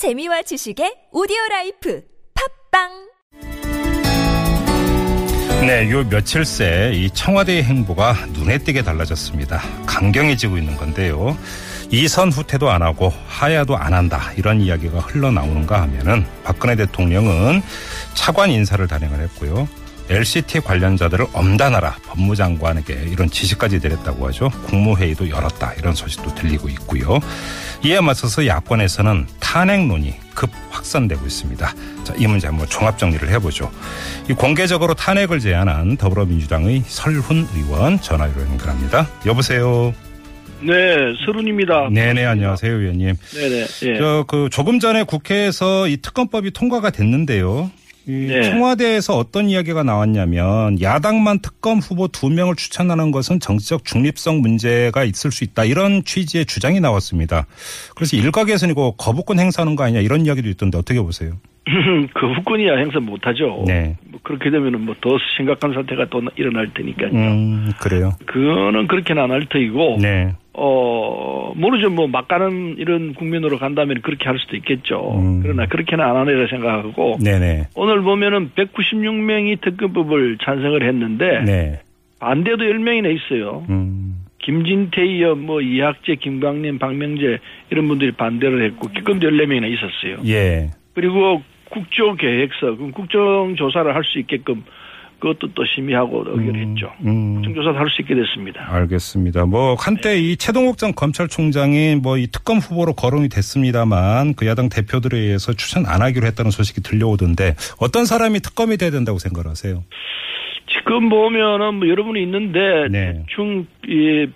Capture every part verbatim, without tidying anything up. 재미와 지식의 오디오라이프 팝빵. 네, 요 며칠 새 이 청와대의 행보가 눈에 띄게 달라졌습니다. 강경해지고 있는 건데요. 이선 후퇴도 안 하고 하야도 안 한다, 이런 이야기가 흘러나오는가 하면은 박근혜 대통령은 차관 인사를 단행을 했고요. 엘씨티 관련자들을 엄단하라, 법무장관에게 이런 지시까지 내렸다고 하죠. 국무회의도 열었다, 이런 소식도 들리고 있고요. 이에 맞서서 야권에서는 탄핵론이 급 확산되고 있습니다. 자, 이 문제 한번 종합정리를 해보죠. 이 공개적으로 탄핵을 제안한 더불어민주당의 설훈 의원 전화로 연결합니다. 여보세요. 네, 설훈입니다. 네네, 안녕하세요, 의원님. 네네. 예. 저, 그 조금 전에 국회에서 이 특검법이 통과가 됐는데요. 네. 청와대에서 어떤 이야기가 나왔냐면, 야당만 특검 후보 두 명을 추천하는 것은 정치적 중립성 문제가 있을 수 있다, 이런 취지의 주장이 나왔습니다. 그래서 일각에서는 이거 거부권 행사하는 거 아니냐, 이런 이야기도 있던데 어떻게 보세요? 거부권이야 행사 못하죠. 네. 뭐 그렇게 되면은 뭐 더 심각한 사태가 또 일어날 테니까요. 음, 그래요. 그거는 그렇게는 안 할 터이고. 네. 어, 모르죠. 뭐, 막가는 이런 국면으로 간다면 그렇게 할 수도 있겠죠. 음. 그러나 그렇게는 안 하느라 생각하고. 네네. 오늘 보면은 백구십육 명이 특검법을 찬성을 했는데. 네. 반대도 열 명이나 있어요. 음. 김진태 의원, 뭐, 이학재, 김광림, 박명재, 이런 분들이 반대를 했고, 특검도 열네 명이나 있었어요. 예. 그리고 국조계획서, 그럼 국정조사를 할 수 있게끔 그것도 또 심의하고 의결했죠. 음, 음. 조사도 할 수 있게 됐습니다. 알겠습니다. 뭐 한때 네. 이 최동욱 전 검찰총장이 뭐 이 특검 후보로 거론이 됐습니다만 그 야당 대표들에 의해서 추천 안 하기로 했다는 소식이 들려오던데 어떤 사람이 특검이 돼야 된다고 생각하세요? 지금 보면은 뭐 여러분이 있는데 네. 대충 이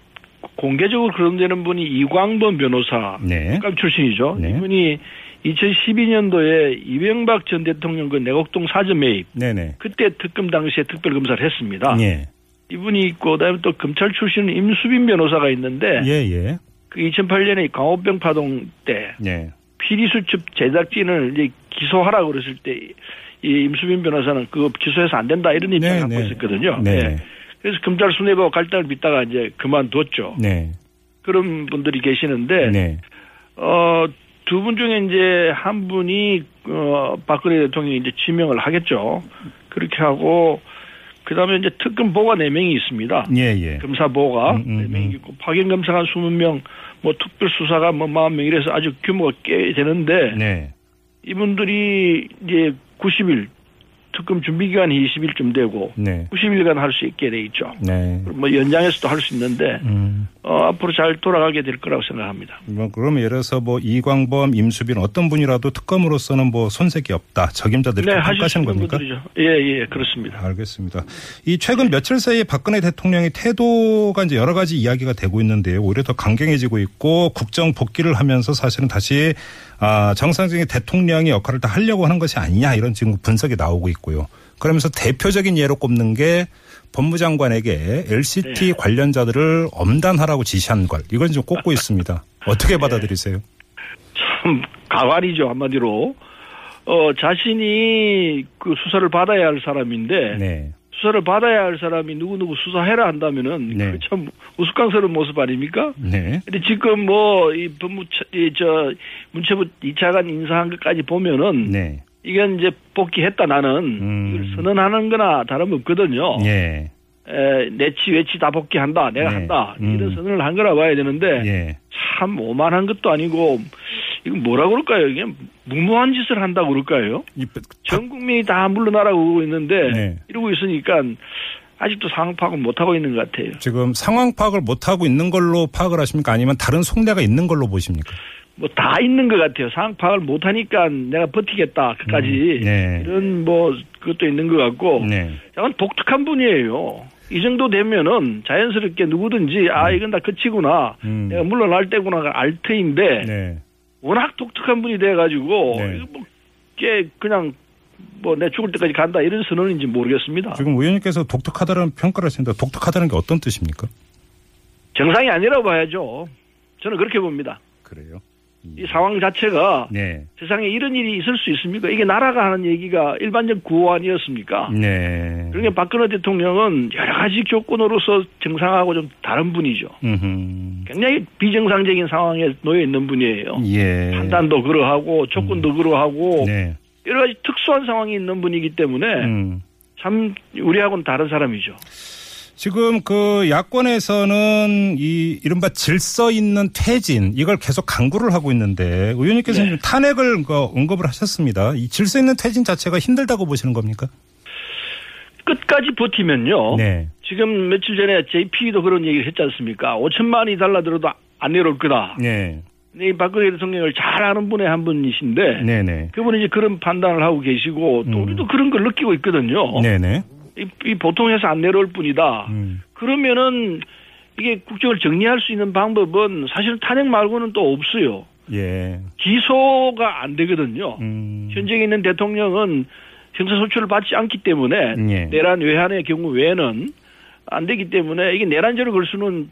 공개적으로 거론되는 분이 이광범 변호사 네. 출신이죠. 네. 이분이 이천십이 년도에 이병박 전 대통령 그 내곡동 사저 매입. 네네. 그때 특검 당시에 특별검사를 했습니다. 예. 이분이 있고, 그다음에 또 검찰 출신 임수빈 변호사가 있는데. 예예. 그 이천팔 년에 광호병 파동 때. 예. 피리수첩 제작진을 이제 기소하라고 그랬을 때, 이 임수빈 변호사는 그거 기소해서 안 된다, 이런 입장을 갖고 있었거든요. 네. 예. 그래서 검찰 수뇌부와 갈등을 빚다가 이제 그만뒀죠. 네. 그런 분들이 계시는데. 네. 어, 두 분 중에 이제 한 분이, 어, 박근혜 대통령이 이제 지명을 하겠죠. 그렇게 하고, 그 다음에 이제 특검보가 네 명이 있습니다. 예, 예. 검사보가 음, 음, 네 명이 있고, 파견검사가 스무 명, 뭐 특별수사가 뭐 사십 명 이래서 아주 규모가 꽤 되는데, 네. 이분들이 이제 구십 일, 특검 준비기간이 이십 일쯤 되고, 네. 구십 일간 할 수 있게 돼 있죠. 네. 뭐 연장해서도 할 수 있는데, 음. 어, 앞으로 잘 돌아가게 될 거라고 생각합니다. 뭐, 그럼 예를 들어서 뭐 이광범, 임수빈 어떤 분이라도 특검으로서는 뭐 손색이 없다, 적임자들이 네, 평가하시는 겁니까? 예, 예, 그렇습니다. 아, 알겠습니다. 이 최근 며칠 사이에 박근혜 대통령의 태도가 이제 여러 가지 이야기가 되고 있는데요. 오히려 더 강경해지고 있고 국정 복귀를 하면서 사실은 다시 아, 정상적인 대통령의 역할을 다 하려고 하는 것이 아니냐, 이런 지금 분석이 나오고 있고요. 그러면서 대표적인 예로 꼽는 게 법무장관에게 엘씨티 네. 관련자들을 엄단하라고 지시한 걸, 이건 좀 꼽고 있습니다. 어떻게 받아들이세요? 참 가관이죠, 한마디로. 어, 자신이 그 수사를 받아야 할 사람인데 네. 수사를 받아야 할 사람이 누구누구 수사해라 한다면은 네. 참 우스꽝스러운 모습 아닙니까? 네. 근데 지금 뭐 이 법무 이 저 문체부 이 차관 인사한 것까지 보면은 네. 이건 이제 복귀했다 나는 음. 이걸 선언하는 거나 다름없거든요. 예. 에, 내치 외치 다 복귀한다. 내가 네. 한다. 음. 이런 선언을 한 거라 봐야 되는데 예. 참 오만한 것도 아니고 이건 뭐라고 그럴까요? 이게 무모한 짓을 한다고 그럴까요? 이, 바, 전 국민이 다 물러나라고 그러고 있는데 네. 이러고 있으니까 아직도 상황 파악을 못하고 있는 것 같아요. 지금 상황 파악을 못하고 있는 걸로 파악을 하십니까? 아니면 다른 속내가 있는 걸로 보십니까? 뭐 다 있는 것 같아요. 상황 파악을 못하니까 내가 버티겠다, 그까지. 음, 네. 이런 뭐 그것도 있는 것 같고. 네. 약간 독특한 분이에요. 이 정도 되면은 자연스럽게 누구든지 아 이건 다 끝이구나. 음. 내가 물러날 때구나가 알 터인데 네. 워낙 독특한 분이 돼가지고 네. 이거 뭐 꽤 그냥 뭐 내 죽을 때까지 간다, 이런 선언인지 모르겠습니다. 지금 의원님께서 독특하다는 평가를 하신다. 독특하다는 게 어떤 뜻입니까? 정상이 아니라고 봐야죠. 저는 그렇게 봅니다. 그래요? 이 상황 자체가 네. 세상에 이런 일이 있을 수 있습니까? 이게 나라가 하는 얘기가 일반적 구호 아니었습니까? 네. 그러니까 박근혜 대통령은 여러 가지 조건으로서 정상하고 좀 다른 분이죠. 음흠. 굉장히 비정상적인 상황에 놓여 있는 분이에요. 예. 판단도 그러하고 조건도 음. 그러하고 네. 여러 가지 특수한 상황이 있는 분이기 때문에 음. 참 우리하고는 다른 사람이죠. 지금 그 야권에서는 이 이른바 질서 있는 퇴진 이걸 계속 강구를 하고 있는데 의원님께서는 네. 탄핵을 언급을 하셨습니다. 이 질서 있는 퇴진 자체가 힘들다고 보시는 겁니까? 끝까지 버티면요. 네. 지금 며칠 전에 제이피도 그런 얘기를 했지 않습니까? 오천만이 달라들어도 안 내려올 거다. 네. 이 박근혜 대통령을 잘 아는 분의 한 분이신데 네네. 그분이 이제 그런 판단을 하고 계시고 또 우리도 음. 그런 걸 느끼고 있거든요. 네네. 이, 이 보통에서 안 내려올 뿐이다. 음. 그러면은 이게 국정을 정리할 수 있는 방법은 사실은 탄핵 말고는 또 없어요. 예. 기소가 안 되거든요. 음. 현재 있는 대통령은 형사소추를 받지 않기 때문에 예. 내란 외환의 경우 외에는 안 되기 때문에 이게 내란죄로 걸 수는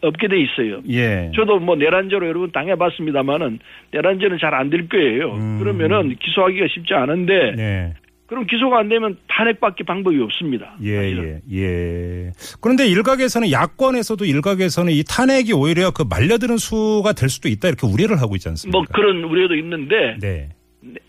없게 돼 있어요. 예. 저도 뭐 내란죄로 여러분 당해봤습니다만은 내란죄는 잘 안 될 거예요. 음. 그러면은 기소하기가 쉽지 않은데. 네. 그럼 기소가 안 되면 탄핵밖에 방법이 없습니다. 예, 예, 예. 그런데 일각에서는 야권에서도 일각에서는 이 탄핵이 오히려 그 말려드는 수가 될 수도 있다 이렇게 우려를 하고 있지 않습니까? 뭐 그런 우려도 있는데 네.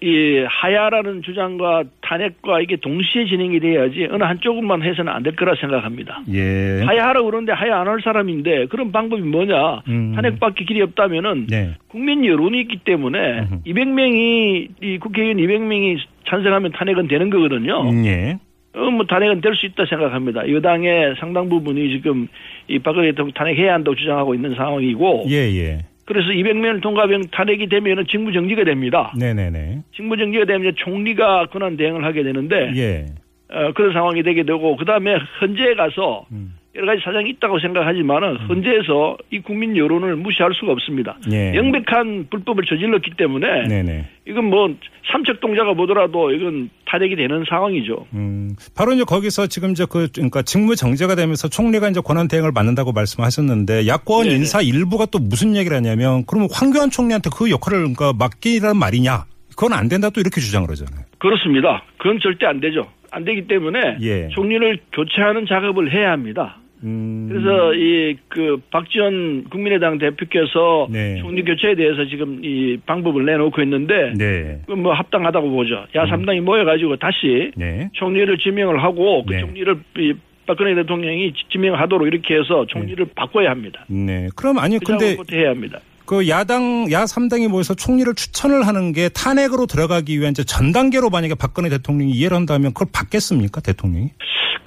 이 하야라는 주장과 탄핵과 이게 동시에 진행이 돼야지 어느 한쪽만 해서는 안 될 거라 생각합니다. 예. 하야하라고 그러는데 하야 안 할 사람인데 그런 방법이 뭐냐. 음. 탄핵밖에 길이 없다면은 네. 국민 여론이 있기 때문에 음흠. 이백 명이 이 국회의원 이백 명이 찬성하면 탄핵은 되는 거거든요. 예. 어, 뭐 탄핵은 될 수 있다 생각합니다. 여당의 상당 부분이 지금 이 박근혜 대통령 탄핵해야 한다고 주장하고 있는 상황이고. 예예. 그래서 이백 명 통과병 탄핵이 되면은 직무 정지가 됩니다. 네네네. 직무 정지가 되면 총리가 권한 대행을 하게 되는데, 예. 어, 그런 상황이 되게 되고, 그 다음에 헌재에 가서 음. 여러 가지 사정이 있다고 생각하지만은 음. 헌재에서 이 국민 여론을 무시할 수가 없습니다. 예. 명백한 불법을 저질렀기 때문에, 네네. 이건 뭐 삼척동자가 보더라도 이건 탄핵이 되는 상황이죠. 음. 바로 이제 거기서 지금 이제 그 그러니까 직무 정지가 되면서 총리가 이제 권한 대행을 맡는다고 말씀하셨는데 야권 네네. 인사 일부가 또 무슨 얘기를 하냐면 그러면 황교안 총리한테 그 역할을 그러니까 맡기라는 말이냐? 그건 안 된다 또 이렇게 주장을 하잖아요. 그렇습니다. 그건 절대 안 되죠. 안 되기 때문에 예. 총리를 교체하는 작업을 해야 합니다. 음. 그래서 이 그 박지원 국민의당 대표께서 네. 총리 교체에 대해서 지금 이 방법을 내놓고 있는데 네. 그 뭐 합당하다고 보죠. 야 삼 당이 음. 모여가지고 다시 네. 총리를 지명을 하고 그 네. 총리를 이 박근혜 대통령이 지명하도록 이렇게 해서 총리를 네. 바꿔야 합니다. 네. 그럼 아니 근데 해야 합니다. 그 야당 야 삼 당이 모여서 총리를 추천을 하는 게 탄핵으로 들어가기 위한 이제 전 단계로 만약에 박근혜 대통령이 이해를 한다면 그걸 받겠습니까 대통령이?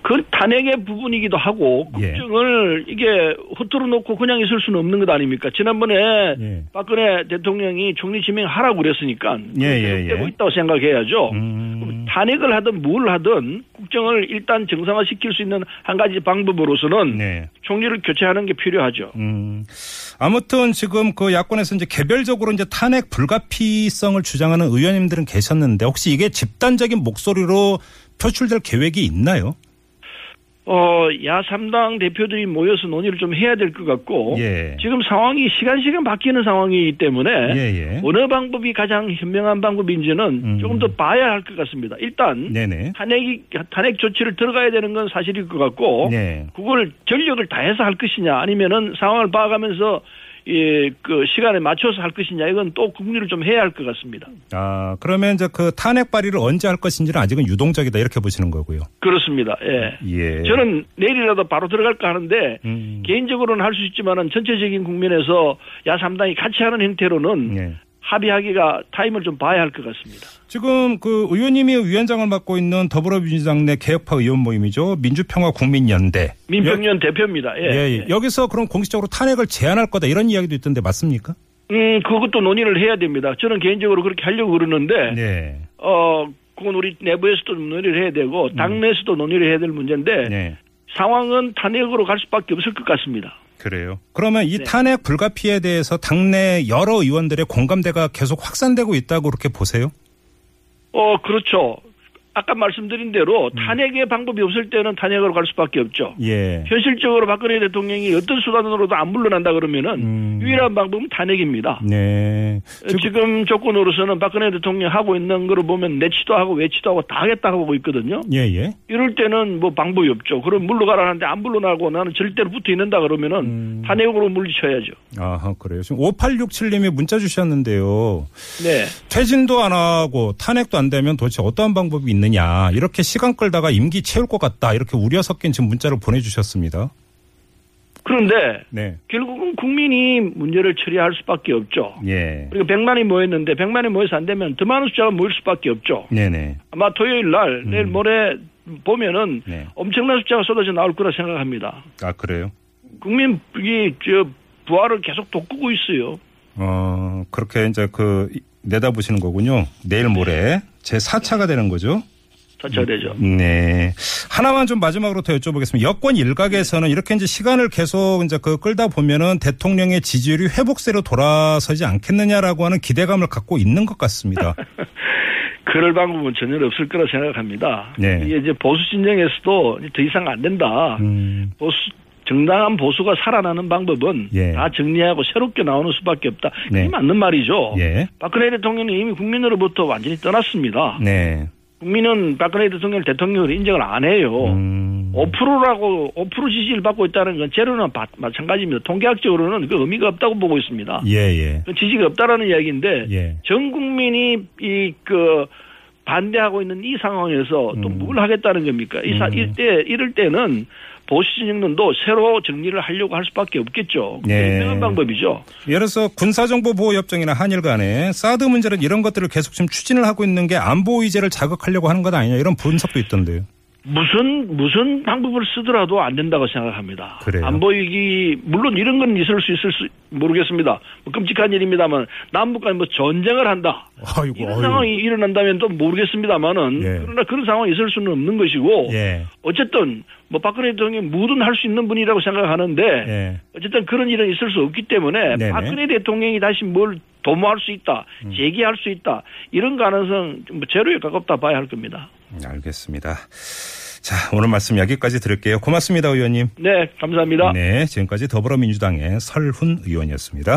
그 탄핵의 부분이기도 하고 국정을 예. 이게 허투루 놓고 그냥 있을 수는 없는 것 아닙니까? 지난번에 예. 박근혜 대통령이 총리 지명하라고 그랬으니까 예, 되고 예. 있다고 생각해야죠. 음. 탄핵을 하든 뭘 하든 국정을 일단 정상화시킬 수 있는 한 가지 방법으로서는 예. 총리를 교체하는 게 필요하죠. 음. 아무튼 지금 그 야권에서 이제 개별적으로 이제 탄핵 불가피성을 주장하는 의원님들은 계셨는데 혹시 이게 집단적인 목소리로 표출될 계획이 있나요? 어, 야 삼 당 대표들이 모여서 논의를 좀 해야 될 것 같고 예. 지금 상황이 시간시간 바뀌는 상황이기 때문에 예예. 어느 방법이 가장 현명한 방법인지는 음. 조금 더 봐야 할 것 같습니다. 일단 네네. 탄핵이, 탄핵 조치를 들어가야 되는 건 사실일 것 같고 네. 그걸 전력을 다해서 할 것이냐 아니면은 상황을 봐가면서 예, 그 시간에 맞춰서 할 것이냐 이건 또 국리를 좀 해야 할 것 같습니다. 아 그러면 이제 그 탄핵 발의를 언제 할 것인지는 아직은 유동적이다 이렇게 보시는 거고요. 그렇습니다. 예. 예. 저는 내일이라도 바로 들어갈까 하는데 음. 개인적으로는 할 수 있지만은 전체적인 국면에서 야 삼 당이 같이 하는 형태로는. 예. 합의하기가 타임을 좀 봐야 할 것 같습니다. 지금 그 의원님이 위원장을 맡고 있는 더불어민주당 내 개혁파 의원 모임이죠. 민주평화국민연대. 민평연 대표입니다. 예. 예, 예. 여기서 그럼 공식적으로 탄핵을 제안할 거다 이런 이야기도 있던데 맞습니까? 음, 그것도 논의를 해야 됩니다. 저는 개인적으로 그렇게 하려고 그러는데, 네. 어, 그건 우리 내부에서도 논의를 해야 되고 당내에서도 음. 논의를 해야 될 문제인데 네. 상황은 탄핵으로 갈 수밖에 없을 것 같습니다. 그래요. 그러면 이 네. 탄핵 불가피에 대해서 당내 여러 의원들의 공감대가 계속 확산되고 있다고 그렇게 보세요? 어, 그렇죠. 아까 말씀드린 대로 탄핵의 음. 방법이 없을 때는 탄핵으로 갈 수밖에 없죠. 예. 현실적으로 박근혜 대통령이 어떤 수단으로도 안 물러난다 그러면은 음. 유일한 방법은 탄핵입니다. 네. 지금 조건으로서는 박근혜 대통령 하고 있는 거를 보면 내치도 하고 외치도 하고 다 하겠다고 하고 있거든요. 예예. 이럴 때는 뭐 방법이 없죠. 그럼 물러가라는데 안 물러나고 나는 절대로 붙어 있는다 그러면은 음. 탄핵으로 물리쳐야죠. 아 그래요. 지금 오팔육칠님이 문자 주셨는데요. 네. 퇴진도 안 하고 탄핵도 안 되면 도대체 어떠한 방법이 있느냐. 이렇게 시간 끌다가 임기 채울 것 같다. 이렇게 우려 섞인 지금 문자를 보내주셨습니다. 그런데 네. 결국은 국민이 문제를 처리할 수밖에 없죠. 예. 그리고 백만이 모였는데 백만이 모여서 안 되면 더 많은 숫자가 모일 수밖에 없죠. 네네. 아마 토요일 날 음. 내일 모레 보면은 네. 엄청난 숫자가 쏟아져 나올 거라 생각합니다. 아 그래요? 국민이 저 부활을 계속 돋구고 있어요. 어 그렇게 이제 그 내다보시는 거군요. 내일 모레 제사 차가 되는 거죠. 사차되죠. 네. 하나만 좀 마지막으로 더 여쭤보겠습니다. 여권 일각에서는 이렇게 이제 시간을 계속 이제 그 끌다 보면은 대통령의 지지율이 회복세로 돌아서지 않겠느냐라고 하는 기대감을 갖고 있는 것 같습니다. 그럴 방법은 전혀 없을 거라 생각합니다. 네. 이게 이제 보수 진영에서도 더 이상 안 된다. 음. 보수 정당한 보수가 살아나는 방법은 예. 다 정리하고 새롭게 나오는 수밖에 없다. 네. 이게 맞는 말이죠. 예. 박근혜 대통령은 이미 국민으로부터 완전히 떠났습니다. 네. 국민은 박근혜 대통령을 대통령으로 인정을 안 해요. 음. 오 퍼센트라고 오 퍼센트 지지를 받고 있다는 건 제로나 마찬가지입니다. 통계학적으로는 그 의미가 없다고 보고 있습니다. 예예. 예. 지지가 없다라는 이야기인데 예. 전 국민이 이 그 반대하고 있는 이 상황에서 음. 또 뭘 하겠다는 겁니까? 이 사, 음. 이때 이럴 때는 보수진영론도 새로 정리를 하려고 할 수밖에 없겠죠. 그게 유명한 네. 방법이죠. 예를 들어서 군사정보보호협정이나 한일 간에 사드 문제는 이런 것들을 계속 지금 추진을 하고 있는 게 안보의제를 자극하려고 하는 것 아니냐 이런 분석도 있던데요. 무슨 무슨 방법을 쓰더라도 안 된다고 생각합니다. 그래요? 안보위기 물론 이런 건 있을 수 있을 수 모르겠습니다. 뭐 끔찍한 일입니다만 남북 간에 뭐 전쟁을 한다. 아이고, 이런 아이고. 상황이 일어난다면 또 모르겠습니다만은 예. 그러나 그런 상황이 있을 수는 없는 것이고 예. 어쨌든 뭐 박근혜 대통령이 뭐든 할 수 있는 분이라고 생각하는데 예. 어쨌든 그런 일은 있을 수 없기 때문에 네네. 박근혜 대통령이 다시 뭘 도모할 수 있다, 음. 제기할 수 있다 이런 가능성 제로에 가깝다 봐야 할 겁니다. 알겠습니다. 자, 오늘 말씀 여기까지 드릴게요. 고맙습니다, 의원님. 네, 감사합니다. 네, 지금까지 더불어민주당의 설훈 의원이었습니다.